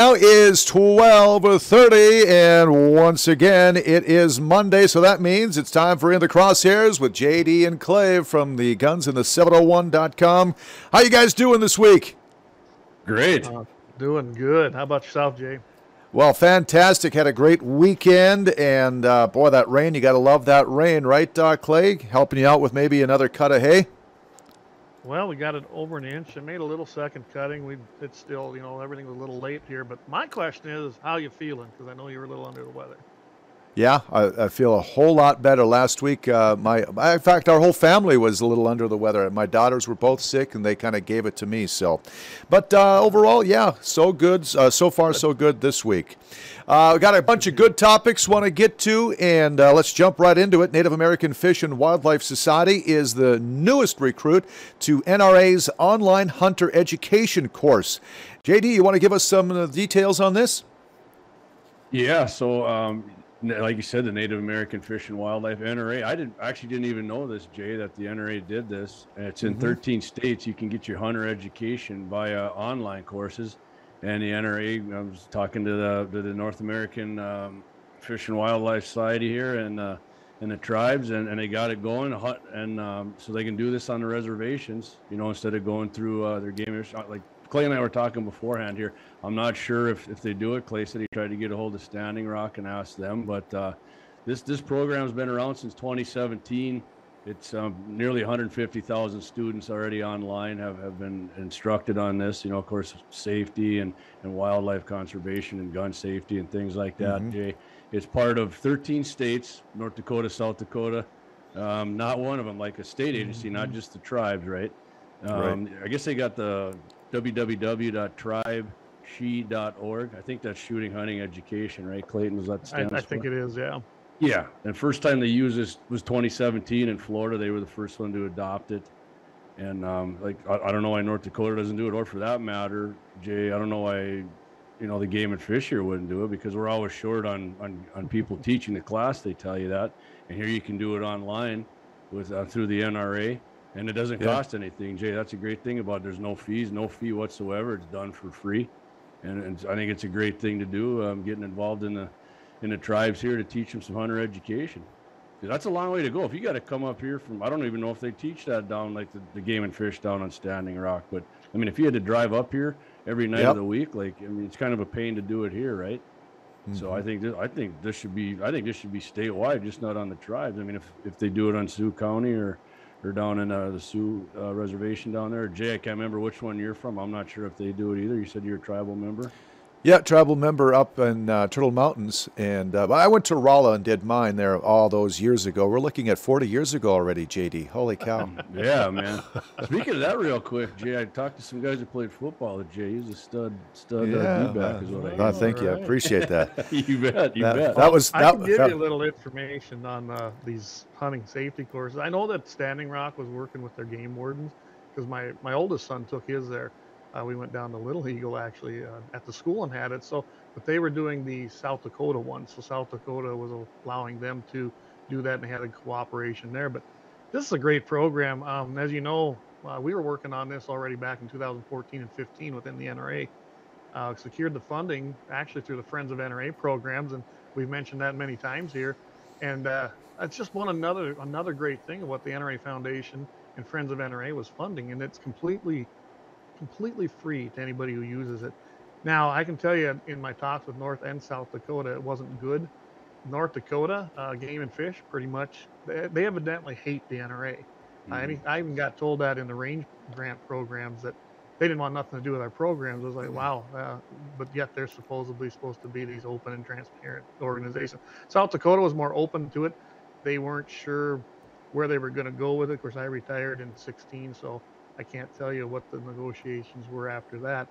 Now is 12:30, and once again, it is Monday, so that means it's time for In the Crosshairs with JD and Clay from the GunsAndThe701.com. How you guys doing this week? Great. Doing good. How about yourself, Jay? Well, fantastic. Had a great weekend, and boy, that rain, you got to love that rain, right, Clay? Helping you out with maybe another cut of hay? Well, we got it over an inch and made a little second cutting. It's still, you know, everything was a little late here. But my question is, how you feeling? Because I know you were a little under the weather. Yeah, I feel a whole lot better. Last week, in fact, our whole family was a little under the weather. My daughters were both sick, and they kind of gave it to me. So, but overall, yeah, so good. So far, so good this week. We got a bunch of good topics want to get to, and let's jump right into it. Native American Fish and Wildlife Society is the newest recruit to NRA's online hunter education course. JD, you want to give us some details on this? Yeah. So. Like you said, the Native American Fish and Wildlife, NRA. I actually didn't even know this, Jay, that the NRA did this. And it's in 13 states. You can get your hunter education via online courses. And the NRA, I was talking to the North American Fish and Wildlife Society here and the tribes, and they got it going. And so they can do this on the reservations, you know, instead of going through their game. Like Clay and I were talking beforehand here. I'm not sure if they do it. Clay said he tried to get a hold of Standing Rock and asked them, but this program's been around since 2017. It's nearly 150,000 students already online have been instructed on this. You know, of course, safety and wildlife conservation and gun safety and things like that. Jay, it's part of 13 states: North Dakota, South Dakota. Not one of them like a state agency, not just the tribes, right? I guess they got the www.tribeshe.org. I think that's shooting hunting education, right? Clayton, was that stands I think it is, yeah. Yeah, and first time they used this was 2017 in Florida. They were the first one to adopt it. And I don't know why North Dakota doesn't do it, or for that matter, Jay, I don't know why, you know, the game and fish here wouldn't do it, because we're always short on people teaching the class. They tell you that, and here you can do it online with through the NRA. And it doesn't cost anything, Jay. That's a great thing about it. There's no fees, no fee whatsoever. It's done for free. And I think it's a great thing to do, getting involved in the tribes here to teach them some hunter education. That's a long way to go. If you got to come up here from, I don't even know if they teach that down, like the game and fish down on Standing Rock. But, I mean, if you had to drive up here every night of the week, like, I mean, it's kind of a pain to do it here, right? So I think this should be statewide, just not on the tribes. I mean, if they do it on Sioux County or down in the Sioux reservation down there. Jay, I can't remember which one you're from. I'm not sure if they do it either. You said you're a tribal member? Yeah, tribal member up in Turtle Mountains. And I went to Rolla and did mine there all those years ago. We're looking at 40 years ago already, JD. Holy cow. Yeah, man. Speaking of that real quick, Jay, I talked to some guys who played football with Jay. He's a stud D-back is what I hear. No, thank you. I appreciate that. You bet. I can give you a little information on these hunting safety courses. I know that Standing Rock was working with their game wardens, because my oldest son took his there. We went down to Little Eagle, actually, at the school and had it. So, but they were doing the South Dakota one. So South Dakota was allowing them to do that, and they had a cooperation there. But this is a great program. As you know, we were working on this already back in 2014 and 15 within the NRA. Secured the funding, actually, through the Friends of NRA programs. And we've mentioned that many times here. And it's just another great thing of what the NRA Foundation and Friends of NRA was funding. And it's completely free to anybody who uses it. Now, I can tell you, in my talks with North and South Dakota, it wasn't good. North Dakota, game and fish, pretty much, they evidently hate the NRA. I even got told that in the range grant programs, that they didn't want nothing to do with our programs. I was like, wow, but yet they're supposed to be these open and transparent organizations. South Dakota was more open to it. They weren't sure where they were going to go with it. Of course, I retired in 16, so I can't tell you what the negotiations were after that.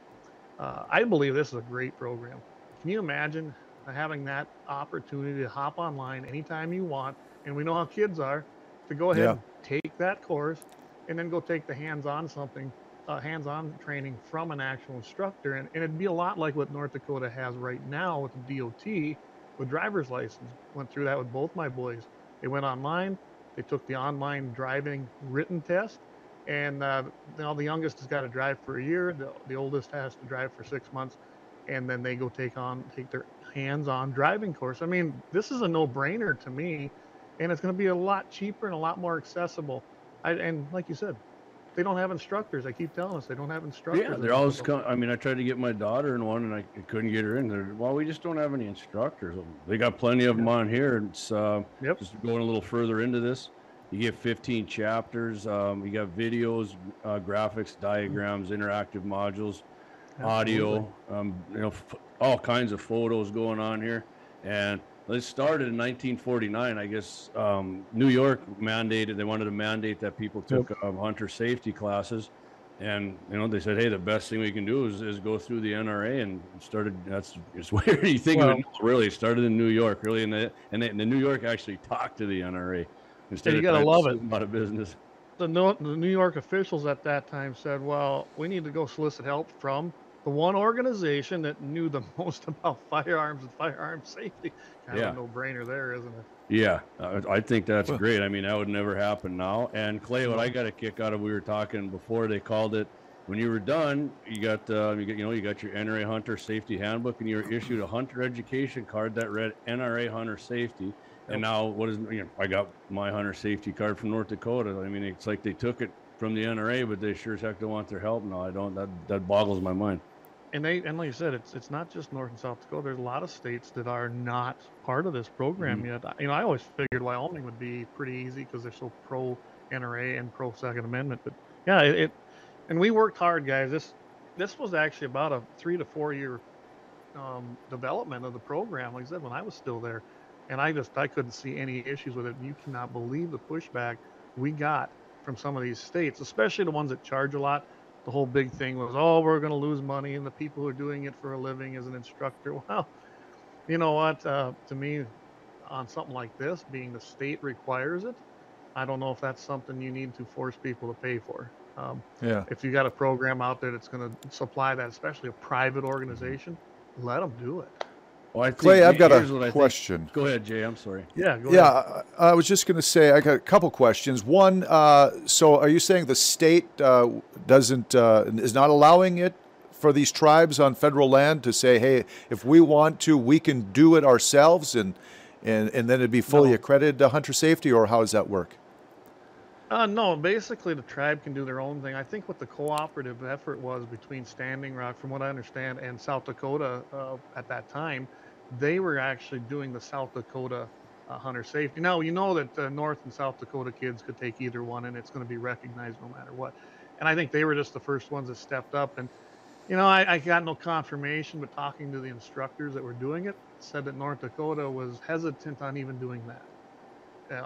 I believe this is a great program. Can you imagine having that opportunity to hop online anytime you want? And we know how kids are, to go ahead and take that course, and then go take the hands-on training from an actual instructor. And it'd be a lot like what North Dakota has right now with the DOT, with driver's license. Went through that with both my boys. They went online. They took the online driving written test. And now the youngest has got to drive for a year. The oldest has to drive for 6 months. and then they go take their hands-on driving course. I mean, this is a no-brainer to me, and it's going to be a lot cheaper and a lot more accessible. And like you said, they don't have instructors. I keep telling us they don't have instructors. Yeah, they're always coming. I mean, I tried to get my daughter in one, and I couldn't get her in there. Well, we just don't have any instructors. They got plenty of them on here. It's just going a little further into this. You get 15 chapters. You got videos, graphics, diagrams, interactive modules, audio. All kinds of photos going on here. And they started in 1949. I guess New York mandated. They wanted to mandate that people took hunter safety classes, and they said, "Hey, the best thing we can do is go through the NRA." And started. That's just weird. You think of it really started in New York, really, and the New York actually talked to the NRA. Instead you gotta love it. About a business. The New York officials at that time said, "Well, we need to go solicit help from." The one organization that knew the most about firearms and firearm safety. Kind of a no-brainer there, isn't it? Yeah, I think that's great. I mean, that would never happen now. And Clay, what I got a kick out of, we were talking before they called it, when you were done, you got your NRA Hunter Safety Handbook, and you were issued a hunter education card that read NRA Hunter Safety. And now, I got my hunter safety card from North Dakota. I mean, it's like they took it from the NRA, but they sure as heck don't want their help now. I don't. That boggles my mind. And like you said, it's not just North and South Dakota. There's a lot of states that are not part of this program yet. You know, I always figured Wyoming would be pretty easy because they're so pro NRA and pro Second Amendment. But yeah, and we worked hard, guys. This was actually about a 3 to 4 year development of the program. Like I said, when I was still there, and I couldn't see any issues with it. You cannot believe the pushback we got from some of these states, especially the ones that charge a lot. The whole big thing was, oh, we're going to lose money, and the people who are doing it for a living as an instructor. Well, you know what? To me, on something like this, being the state requires it, I don't know if that's something you need to force people to pay for. If you got a program out there that's going to supply that, especially a private organization, let them do it. Well, Clay, I've got a question. Go ahead, Jay. I'm sorry. Yeah, go ahead. I was just going to say I got a couple questions. One, so are you saying the state is not allowing it for these tribes on federal land to say, hey, if we want to, we can do it ourselves, and then it'd be fully accredited to hunter safety, or how does that work? No, basically the tribe can do their own thing. I think what the cooperative effort was between Standing Rock, from what I understand, and South Dakota at that time, they were actually doing the South Dakota hunter safety. Now, you know that the North and South Dakota kids could take either one, and it's going to be recognized no matter what. And I think they were just the first ones that stepped up. And, you know, I got no confirmation, but talking to the instructors that were doing it, said that North Dakota was hesitant on even doing that.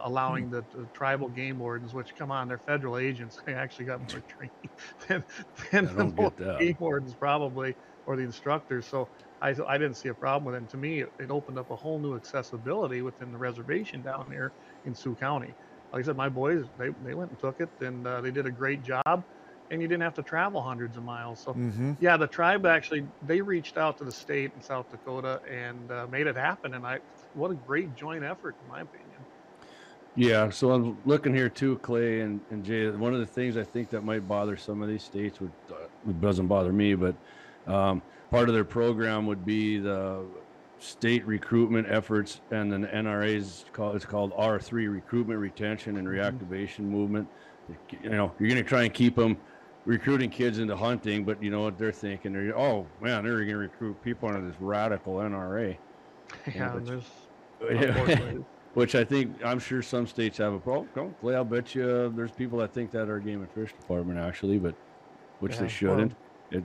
Allowing the tribal game wardens, which come on, they're federal agents. They actually got more training than the game wardens probably, or the instructors. So I didn't see a problem with it. And to me, it opened up a whole new accessibility within the reservation down here in Sioux County. Like I said, my boys, they went and took it, and they did a great job. And you didn't have to travel hundreds of miles. So yeah, the tribe actually, they reached out to the state in South Dakota and made it happen. And what a great joint effort, in my opinion. Yeah, so I'm looking here too, Clay and Jay. One of the things I think that might bother some of these states, which doesn't bother me, but part of their program would be the state recruitment efforts, and then NRA's it's called R3, Recruitment, Retention, and Reactivation Movement. You know, you're going to try and keep them recruiting kids into hunting, but you know what they're thinking? Oh man, they're going to recruit people into this radical NRA. Yeah, there's. Which I think, I'm sure some states have a problem. Clay, I'll bet you there's people that think that our Game and Fish Department actually, but which they shouldn't. I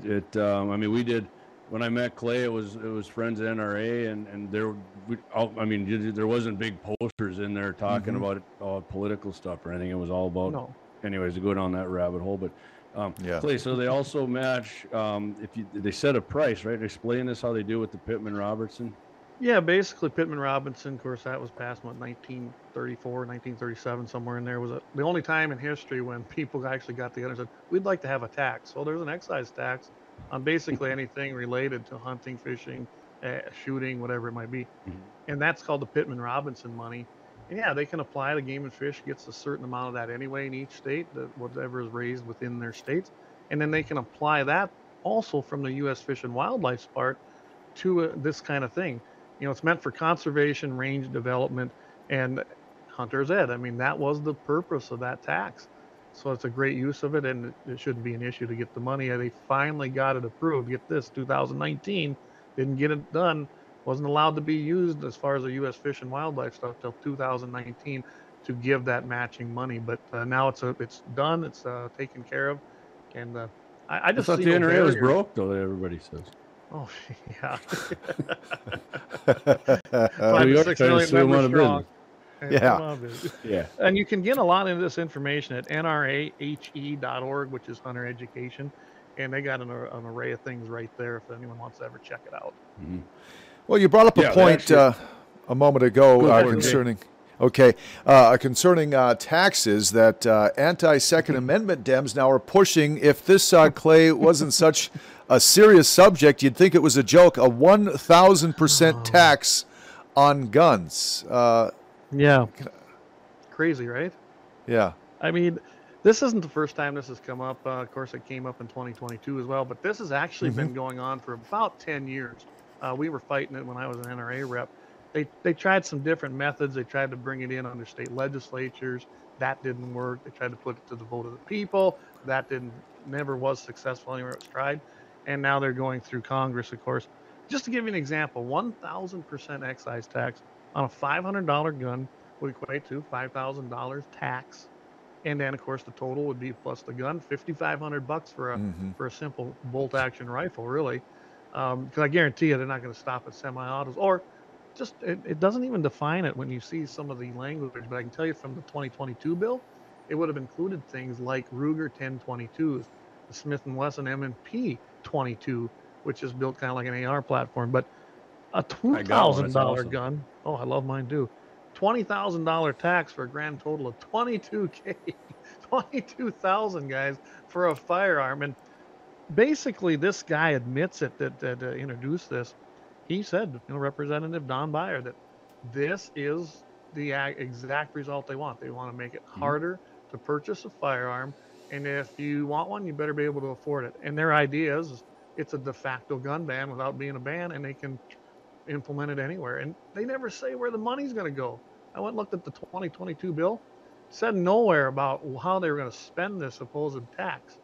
mean, we did, when I met Clay, it was friends at NRA, and there wasn't big posters in there talking about political stuff or anything. It was all about, anyways, to go down that rabbit hole. But Clay, so they also match. They set a price, right? Explain this how they do with the Pittman-Robertson. Yeah, basically Pittman-Robertson, of course, that was passed in 1934, 1937, somewhere in there. Was the only time in history when people actually got together and said, we'd like to have a tax. Well, there's an excise tax on basically anything related to hunting, fishing, shooting, whatever it might be. And that's called the Pittman-Robertson money. And yeah, they can apply. The Game and Fish gets a certain amount of that anyway in each state, whatever is raised within their states. And then they can apply that also from the U.S. Fish and Wildlife's part to this kind of thing. You know, it's meant for conservation, range development, and hunter's ed. I mean, that was the purpose of that tax. So it's a great use of it, and it shouldn't be an issue to get the money. They finally got it approved. Get this, 2019, didn't get it done, wasn't allowed to be used as far as the U.S. Fish and Wildlife stuff till 2019 to give that matching money. But now it's done, it's taken care of, and I just thought the NRA was broke, though, that everybody says. Oh, yeah. 5 to 6 million members strong. Yeah. And you can get a lot of this information at nrahe.org, which is Hunter Education. And they got an array of things right there if anyone wants to ever check it out. Mm-hmm. Well, you brought up a point a moment ago concerning... Okay, concerning taxes that anti-Second Amendment Dems now are pushing. If this, Clay, wasn't such a serious subject, you'd think it was a joke, a 1,000% tax on guns. Yeah. Crazy, right? Yeah. I mean, this isn't the first time this has come up. Of course, it came up in 2022 as well, but this has actually been going on for about 10 years. We were fighting it when I was an NRA rep. They tried some different methods. They tried to bring it in under state legislatures. That didn't work. They tried to put it to the vote of the people. That never was successful anywhere it was tried. And now they're going through Congress, of course. Just to give you an example, 1,000% excise tax on a $500 gun would equate to $5,000 tax. And then, of course, the total would be plus the gun, $5,500 for a simple bolt-action rifle, really. Because I guarantee you they're not going to stop at semi-autos or... Just it doesn't even define it when you see some of the language, but I can tell you from the 2022 bill, it would have included things like Ruger 10/22s, the Smith and Wesson M&P 22, which is built kind of like an AR platform, but a $2,000 gun. Oh, I love mine too. $20,000 tax for a grand total of $22,000 guys for a firearm, and basically this guy admits it that introduced this. He said, you know, Representative Don Beyer, that this is the exact result they want. They want to make it harder to purchase a firearm, and if you want one, you better be able to afford it. And their idea is it's a de facto gun ban without being a ban, and they can implement it anywhere. And they never say where the money's going to go. I went and looked at the 2022 bill. It said nowhere about how they were going to spend this supposed tax.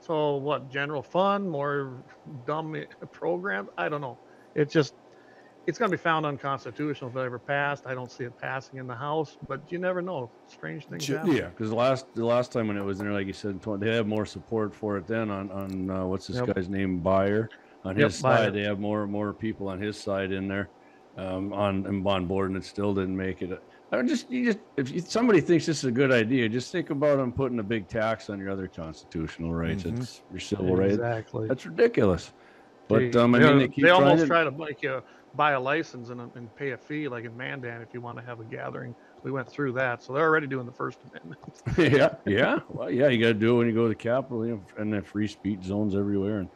So what, general fund, more dumb programs? I don't know. It's going to be found unconstitutional if it ever passed. I don't see it passing in the House, but you never know. Strange things happen. Yeah, because the last time when it was in there, like you said, they had more support for it then on what's this guy's name, Beyer. On his side, Beyer. They have more people on his side in there on board, and it still didn't make it. If somebody thinks this is a good idea, just think about them putting a big tax on your other constitutional rights. It's your civil rights. Exactly. That's ridiculous. But they almost try to make you buy a license and pay a fee, like in Mandan, if you want to have a gathering. We went through that, so they're already doing the First Amendment. Well, you got to do it when you go to the Capitol, you know, and the free speech zones everywhere. And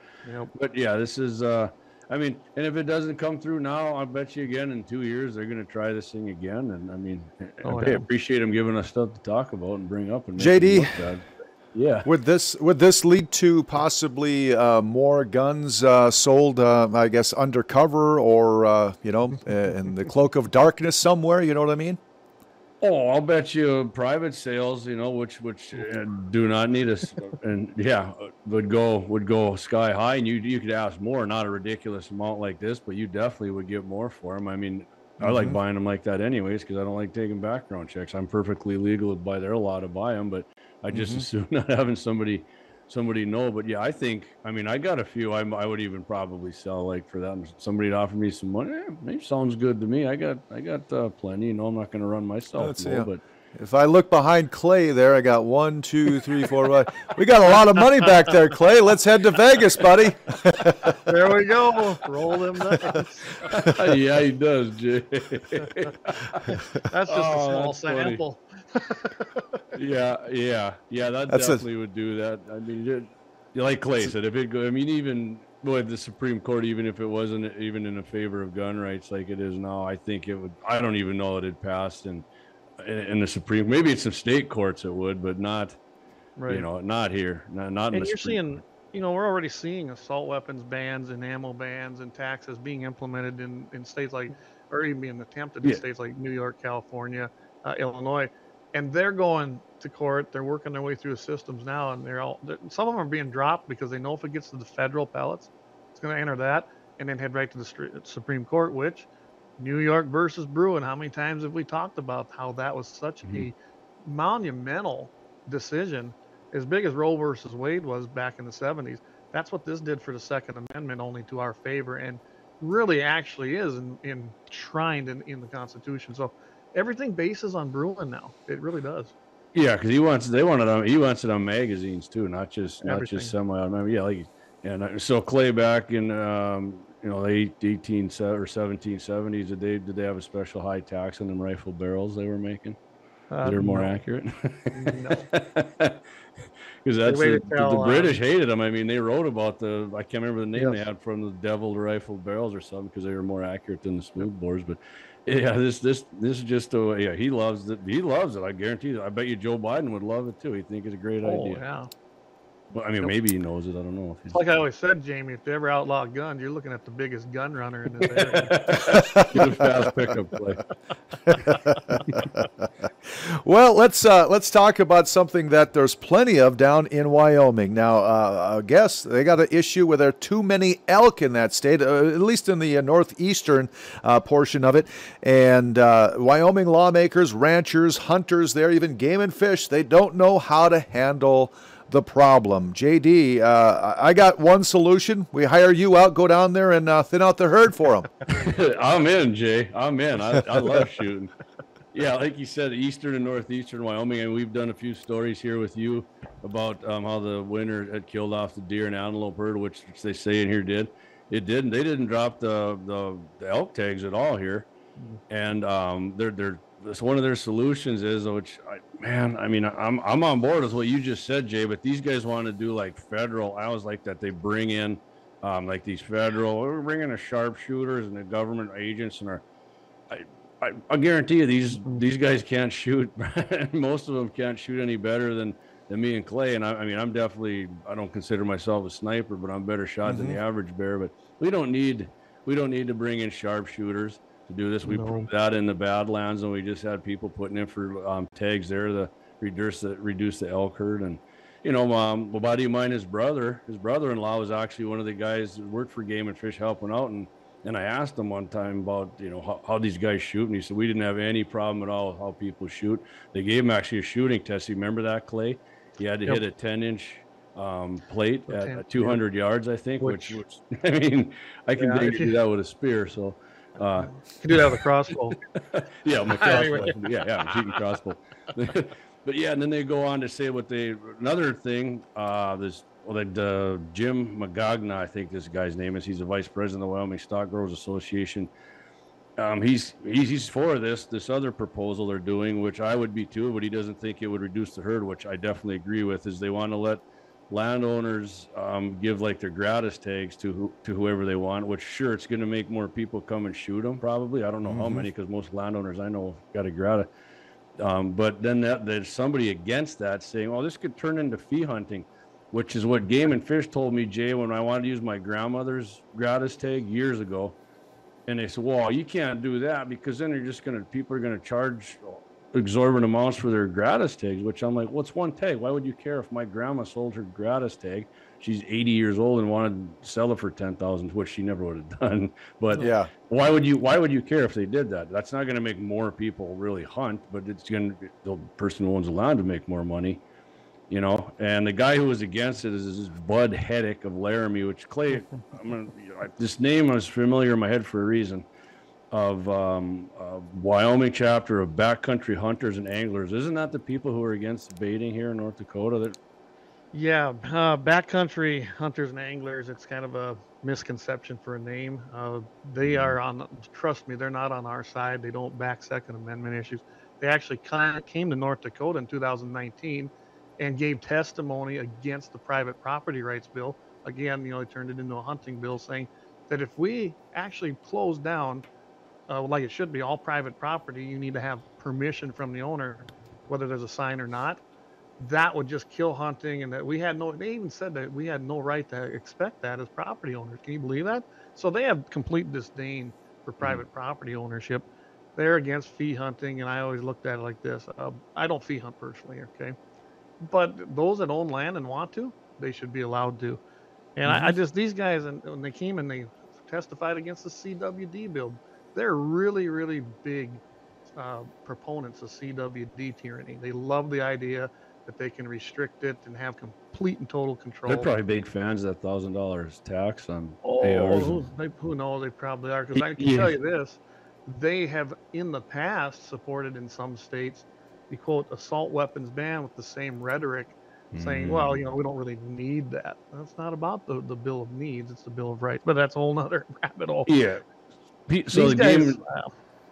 but this is, I mean, and if it doesn't come through now, I bet you again in 2 years they're going to try this thing again. And I mean, I appreciate them giving us stuff to talk about and bring up. And JD. Yeah. Would this lead to possibly more guns sold, I guess, undercover or, in the cloak of darkness somewhere? You know what I mean? Oh, I'll bet you private sales, you know, which do not need us. And would go sky high. And you could ask more, not a ridiculous amount like this, but you definitely would get more for them. I mean, I like buying them like that anyways, because I don't like taking background checks. I'm perfectly legal by their law to buy them, but I just assume not having somebody know. But yeah, I got a few I would even probably sell like for that. And somebody would offer me some money. Maybe sounds good to me. I got plenty. You know, I'm not going to run myself. But if I look behind Clay there, I got 1, 2, 3, 4. We got a lot of money back there, Clay. Let's head to Vegas, buddy. There we go. Roll them nuts. Yeah, he does, Jay. That's just a small sample. Yeah. That would do that. I mean, like Clay said, if it go, I mean, even with the Supreme Court, even if it wasn't even in a favor of gun rights like it is now, I think it would. I don't even know that it passed in the Supreme. Maybe in some state courts it would, but not here. Not in the Supreme Court. you know, we're already seeing assault weapons bans and ammo bans and taxes being implemented in states like, or even being attempted in states like New York, California, Illinois. And they're going to court. They're working their way through the systems now, and some of them are being dropped because they know if it gets to the federal pellets, it's going to enter that and then head right to the Supreme Court, which New York versus Bruen. How many times have we talked about how that was such a monumental decision, as big as Roe versus Wade was back in the 70s? That's what this did for the Second Amendment, only to our favor, and really actually is enshrined in the Constitution. So everything bases on Bruen now. It really does. Yeah, because he wants it on magazines too, not just somewhere. I remember, so Clay back in the 18 or 1770s, did they have a special high tax on them rifle barrels they were making? That are more accurate. No, because that's the British hated them. I mean, they wrote about I can't remember the name they had from the deviled rifle barrels or something, because they were more accurate than the smoothbores. But yeah, this is just a he loves it. He loves it. I guarantee you. I bet you Joe Biden would love it too. He'd think it's a great idea. Yeah. Well, I mean, maybe he knows it. I don't know. Like I always said, Jamie, if they ever outlaw guns, you're looking at the biggest gun runner in this area. Get a fast pickup play. Well, let's talk about something that there's plenty of down in Wyoming. Now, I guess they got an issue where there are too many elk in that state, at least in the northeastern portion of it. And Wyoming lawmakers, ranchers, hunters there, even game and fish, they don't know how to handle the problem. JD, I got one solution. We hire you out, go down there and thin out the herd for them. I'm in, Jay. I'm in. I love shooting. Yeah, like you said, eastern and northeastern Wyoming, and we've done a few stories here with you about how the winter had killed off the deer and antelope herd, which they say in here did. It didn't. They didn't drop the elk tags at all here, and so one of their solutions is, I'm on board with what you just said, Jay, but these guys want to do like federal. I always like that they bring in like these federal, we're bringing the sharpshooters and the government agents, and I guarantee you these guys can't shoot. Most of them can't shoot any better than me and Clay. And I'm definitely, I don't consider myself a sniper, but I'm better shot than the average bear. But we don't need to bring in sharpshooters to do this. We proved that in the Badlands, and we just had people putting in for tags there to reduce the elk herd. And my buddy of mine, his brother-in-law was actually one of the guys that worked for Game and Fish helping out, and I asked him one time about how these guys shoot, and he said we didn't have any problem at all with how people shoot. They gave him actually a shooting test. You remember that, Clay? He had to hit a 10-inch plate at 200 yards, I think, which I mean, I can do that with a spear, so you do that with a crossbow. Yeah, my crossbow. I'm shooting crossbow. But yeah, and then they go on to say another thing. Jim McGogna, I think this guy's name is. He's the vice president of the Wyoming Stock Growers Association. He's for this other proposal they're doing, which I would be too, but he doesn't think it would reduce the herd, which I definitely agree with. Is they want to let landowners give like their gratis tags to whoever they want, which sure, it's going to make more people come and shoot them probably. I don't know how many, because most landowners I know got a gratis. But then there's somebody against that saying, oh, this could turn into fee hunting, which is what Game and Fish told me, Jay, when I wanted to use my grandmother's gratis tag years ago. And they said, well, you can't do that, because then you're just going to, people are going to charge exorbitant amounts for their gratis tags, which I'm like, what's one tag? Why would you care if my grandma sold her gratis tag? She's 80 years old and wanted to sell it for $10,000, which she never would have done. But yeah, why would you care if they did that? That's not going to make more people really hunt, but it's going to, the person who owns the land to make more money, And the guy who was against it is Bud Heddick of Laramie, which Clay, this name was familiar in my head for a reason. Of Wyoming chapter of Backcountry Hunters and Anglers. Isn't that the people who are against baiting here in North Dakota? Backcountry Hunters and Anglers, it's kind of a misconception for a name. They are on, trust me, they're not on our side. They don't back Second Amendment issues. They actually came to North Dakota in 2019 and gave testimony against the private property rights bill. Again, they turned it into a hunting bill, saying that if we actually close down like it should be all private property, you need to have permission from the owner, whether there's a sign or not. that would just kill hunting, and that we had no, they even said that we had no right to expect that as property owners. Can you believe that? So they have complete disdain for private property ownership. They're against fee hunting, and I always looked at it like this. I don't fee hunt personally, okay? But those that own land and want to, they should be allowed to. And I just, these guys, and when they came and they testified against the CWD bill, they're really, really big proponents of CWD tyranny. They love the idea that they can restrict it and have complete and total control. They're probably big fans of that $1,000 tax on ARs. Who knows? They probably are. Because I can tell you this, they have in the past supported in some states the, quote, assault weapons ban with the same rhetoric, saying, well, you know, we don't really need that. That's not about the Bill of Needs. It's the Bill of Rights. But that's a whole nother rabbit hole. Yeah. So the game,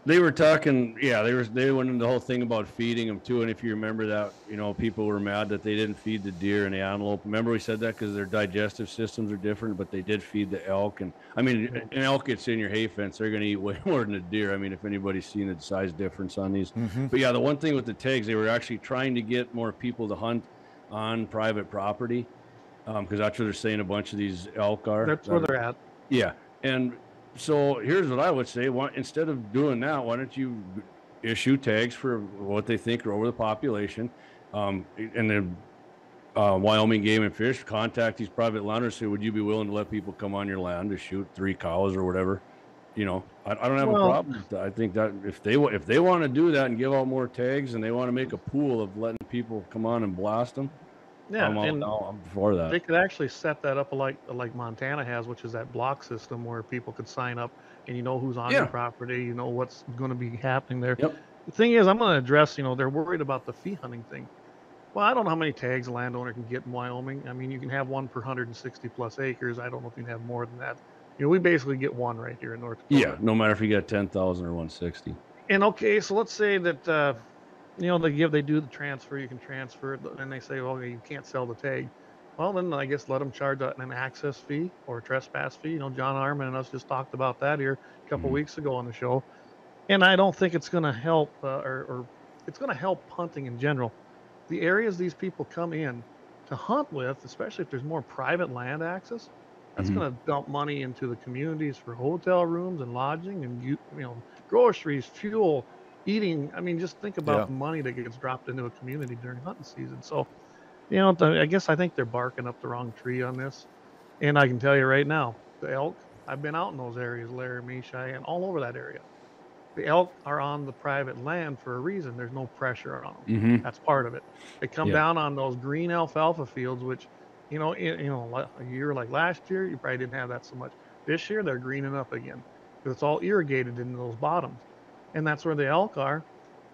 they were talking, they went into the whole thing about feeding them too. And if you remember that, you know, people were mad that they didn't feed the deer and the antelope. Remember we said that because their digestive systems are different, but they did feed the elk. And I mean, an elk gets in your hay fence, they're going to eat way more than a deer. I mean, if anybody's seen the size difference on these. But yeah, the one thing with the tags, they were actually trying to get more people to hunt on private property, because that's what they're saying a bunch of these elk are. That's where they're at. Yeah. And so here's what I would say. Instead of doing that, why don't you issue tags for what they think are over the population? And then Wyoming Game and Fish contact these private landowners, say, would you be willing to let people come on your land to shoot 3 cows or whatever? You know, I don't have a problem with that. I think that if they want to do that and give out more tags and they want to make a pool of letting people come on and blast them, I'm for that. They could actually set that up like Montana has, which is that block system where people could sign up and you know who's on your property, you know what's going to be happening there. Yep. The thing is, I'm going to address, you know, they're worried about the fee hunting thing. Well, I don't know how many tags a landowner can get in Wyoming. I mean, you can have one per 160 plus acres. I don't know if you can have more than that. You know, we basically get one right here in North Dakota. Yeah, no matter if you got 10,000 or 160. And okay, so let's say that, you know, they do the transfer. You can transfer it, and they say, well, you can't sell the tag. Well, then I guess let them charge an access fee or a trespass fee. You know, John Arman and us just talked about that here a couple weeks ago on the show. And I don't think it's going to help, or it's going to help hunting in general. The areas these people come in to hunt with, especially if there's more private land access, that's going to dump money into the communities for hotel rooms and lodging and groceries, fuel, eating. I mean, just think about the money that gets dropped into a community during hunting season. So, you know, I guess I think they're barking up the wrong tree on this. And I can tell you right now, the elk, I've been out in those areas, Laramie, Cheyenne, all over that area. The elk are on the private land for a reason. There's no pressure on them. That's part of it. They come down on those green alfalfa fields, which, you know, a year like last year, you probably didn't have that so much. This year, they're greening up again because it's all irrigated into those bottoms. And that's where the elk are.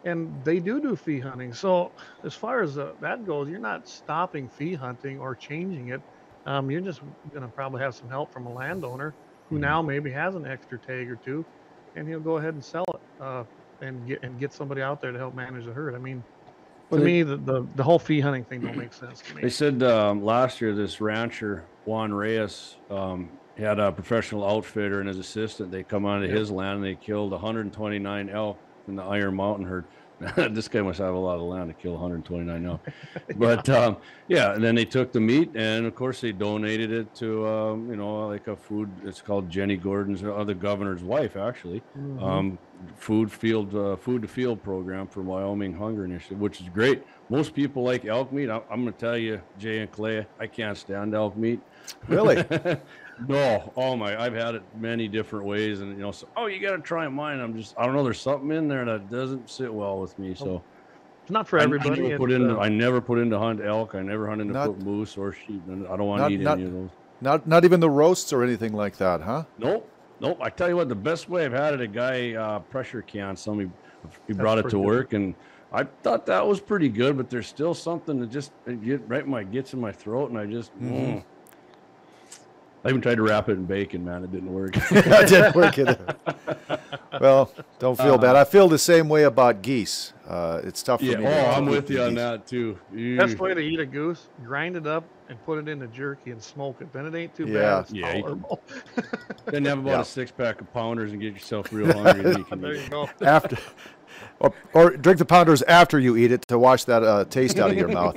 And they do fee hunting. So as far as that goes, you're not stopping fee hunting or changing it. You're just going to probably have some help from a landowner who now maybe has an extra tag or two, and he'll go ahead and sell it and get somebody out there to help manage the herd. I mean, To me, the whole fee hunting thing don't make sense to me. They said last year this rancher, Juan Reyes, had a professional outfitter and his assistant. They come onto his land and they killed 129 elk in the Iron Mountain herd. This guy must have a lot of land to kill 129 elk. But, and then they took the meat and, of course, they donated it to, like a food. It's called Jenny Gordon's, or the governor's wife, actually. Food to field program for Wyoming Hunger Initiative, which is great. Most people like elk meat. I'm going to tell you, Jay and Clay, I can't stand elk meat. Really? No. Oh my! I've had it many different ways, and you got to try mine. I don't know. There's something in there that doesn't sit well with me. So it's not for everybody. I never put in to hunt elk. I never hunt in to put moose or sheep. I don't want to eat any of those. Not even the roasts or anything like that, huh? Nope. I tell you what, the best way I've had it, a guy pressure can. He brought it to work, and I thought that was pretty good. But there's still something that just gets in my throat, and I just. I even tried to wrap it in bacon, man. It didn't work. It didn't work either. Well, don't feel bad. I feel the same way about geese. It's tough for me. Yeah, I'm with you on that, too. Best way to eat a goose, grind it up and put it in the jerky and smoke it. Then it ain't too bad. It's tolerable. Then have about a 6-pack of pounders and get yourself real hungry. There you go. After Or drink the Pounders after you eat it to wash that taste out of your mouth.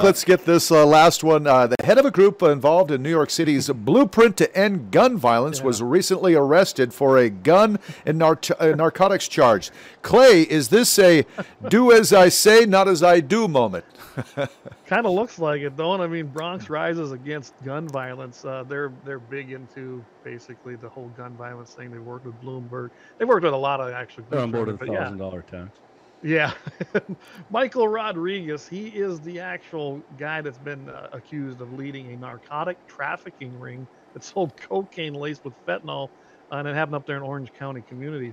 Let's get this last one. The head of a group involved in New York City's blueprint to end gun violence was recently arrested for a gun and narcotics charge. Clay, is this a do as I say, not as I do moment? Kind of looks like it, don't? I mean, Bronx Rises Against Gun Violence. They're big into basically the whole gun violence thing. They work with Bloomberg. They worked with a lot of actual. They're on board with $1,000 tax. Yeah, Michael Rodriguez. He is the actual guy that's been accused of leading a narcotic trafficking ring that sold cocaine laced with fentanyl, and it happened up there in Orange County communities.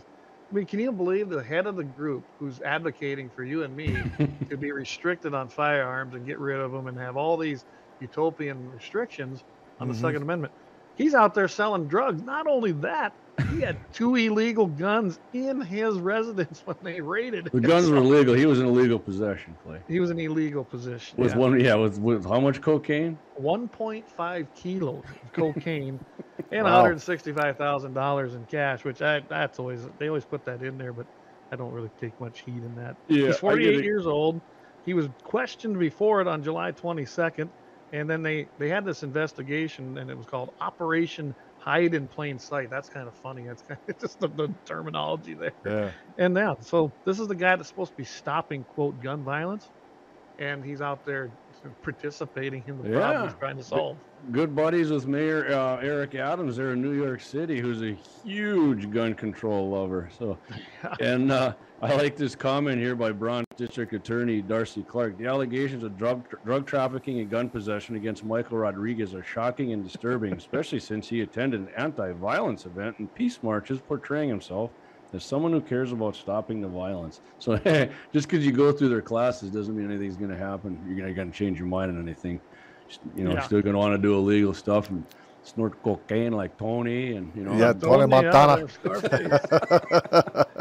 I mean, can you believe the head of the group who's advocating for you and me to be restricted on firearms and get rid of them and have all these utopian restrictions on the Second Amendment? He's out there selling drugs. Not only that, he had two illegal guns in his residence when they raided. The guns were illegal. He was in illegal possession, Clay. He was in illegal possession. With with how much cocaine? 1.5 kilos of cocaine and $165,000 in cash, which that's always, they always put that in there, but I don't really take much heed in that. Yeah, he's 48 years old. He was questioned before it on July 22nd. And then they had this investigation, and it was called Operation Hide in Plain Sight. That's kind of funny. That's kind of just the terminology there. Yeah. And now, so this is the guy that's supposed to be stopping, quote, gun violence, and he's out there participating in the problem he's trying to solve. Good buddies with Mayor Eric Adams there in New York City, who's a huge gun control lover. So, and I like this comment here by Bronx District Attorney Darcy Clark. The allegations of drug trafficking and gun possession against Michael Rodriguez are shocking and disturbing, especially since he attended an anti-violence event and peace marches, portraying himself as someone who cares about stopping the violence. So just because you go through their classes doesn't mean anything's going to happen. You're going to change your mind on anything. Still going to want to do illegal stuff and snort cocaine like Tony and, Tony Montana.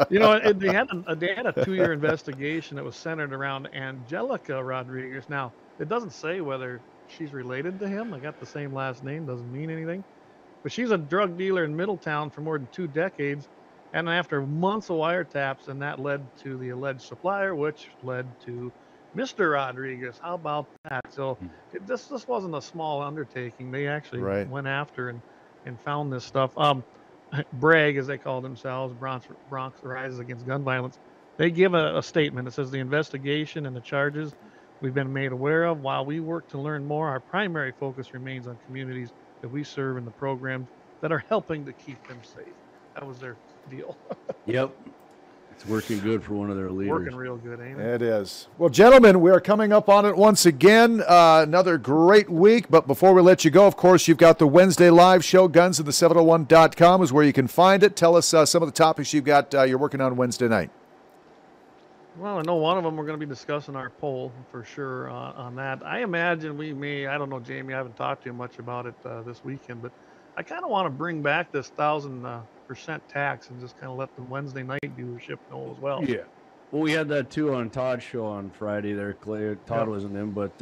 They had a 2-year investigation that was centered around Angelica Rodriguez. Now, it doesn't say whether she's related to him. They got the same last name. Doesn't mean anything. But she's a drug dealer in Middletown for more than 2 decades. And after months of wiretaps, and that led to the alleged supplier, which led to Mr. Rodriguez. How about that? So this wasn't a small undertaking. They actually went after and found this stuff. BRAG, as they call themselves, Bronx Rises Against Gun Violence, they give a statement. It says, the investigation and the charges we've been made aware of. While we work to learn more, our primary focus remains on communities that we serve and the programs that are helping to keep them safe. That was their deal. Yep. It's working good for one of their leaders. Working real good, ain't it? It is. Well, gentlemen, we are coming up on it once again. Another great week. But before we let you go, of course, you've got the Wednesday live show. GunsAndThe701.com is where you can find it. Tell us some of the topics you've got you're working on Wednesday night. Well, I know one of them we're going to be discussing our poll for sure on that. I imagine we may, I don't know, Jamie, I haven't talked to you much about it this weekend, but I kind of want to bring back this 1,000% tax and just kind of let the Wednesday night viewership know as well. Yeah. Well, we had that too on Todd's show on Friday there, Clay. Todd wasn't in, but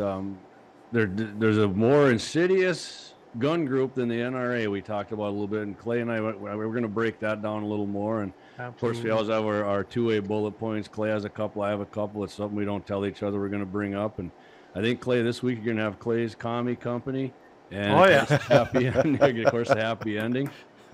there's a more insidious gun group than the NRA we talked about a little bit, and Clay and I, we're going to break that down a little more. And Absolutely. Of course, we always have our two-way bullet points. Clay has a couple, I have a couple. It's something we don't tell each other we're going to bring up. And I think, Clay, this week you're going to have Clay's Commie Company. And happy ending, of course, the happy ending.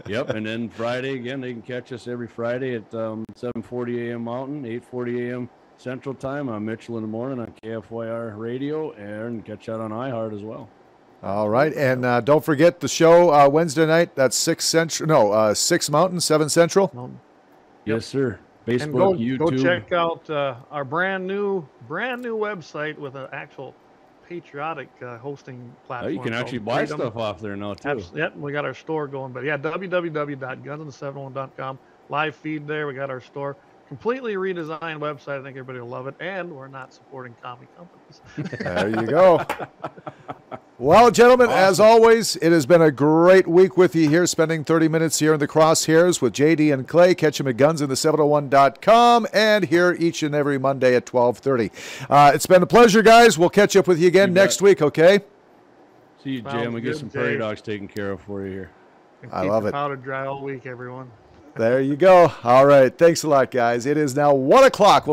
Yep, and then Friday again. They can catch us every Friday at 7:40 a.m. Mountain, 8:40 a.m. Central Time on Mitchell in the Morning on KFYR Radio, and catch out on iHeart as well. All right, and don't forget the show Wednesday night. That's 6 Mountain, 7 Central. Yes, sir. Facebook, and YouTube. Go check out our brand new website with an actual patriotic hosting platform. You can actually buy stuff off there now too. Yep, we got our store going, but www.gunsandthe701.com, live feed there. We got our store, completely redesigned website. I think everybody will love it, and we're not supporting commie companies. There you go. Well, gentlemen, as always, it has been a great week with you here, spending 30 minutes here in the crosshairs with JD and Clay. Catch them at GunsAndThe701.com and here each and every Monday at 12:30. It's been a pleasure, guys. We'll catch up with you again next week, okay? See you, Jim. We'll get some prairie dogs taken care of for you here. I love it. Powder dry all week, everyone. There you go. All right. Thanks a lot, guys. It is now 1 o'clock. We'll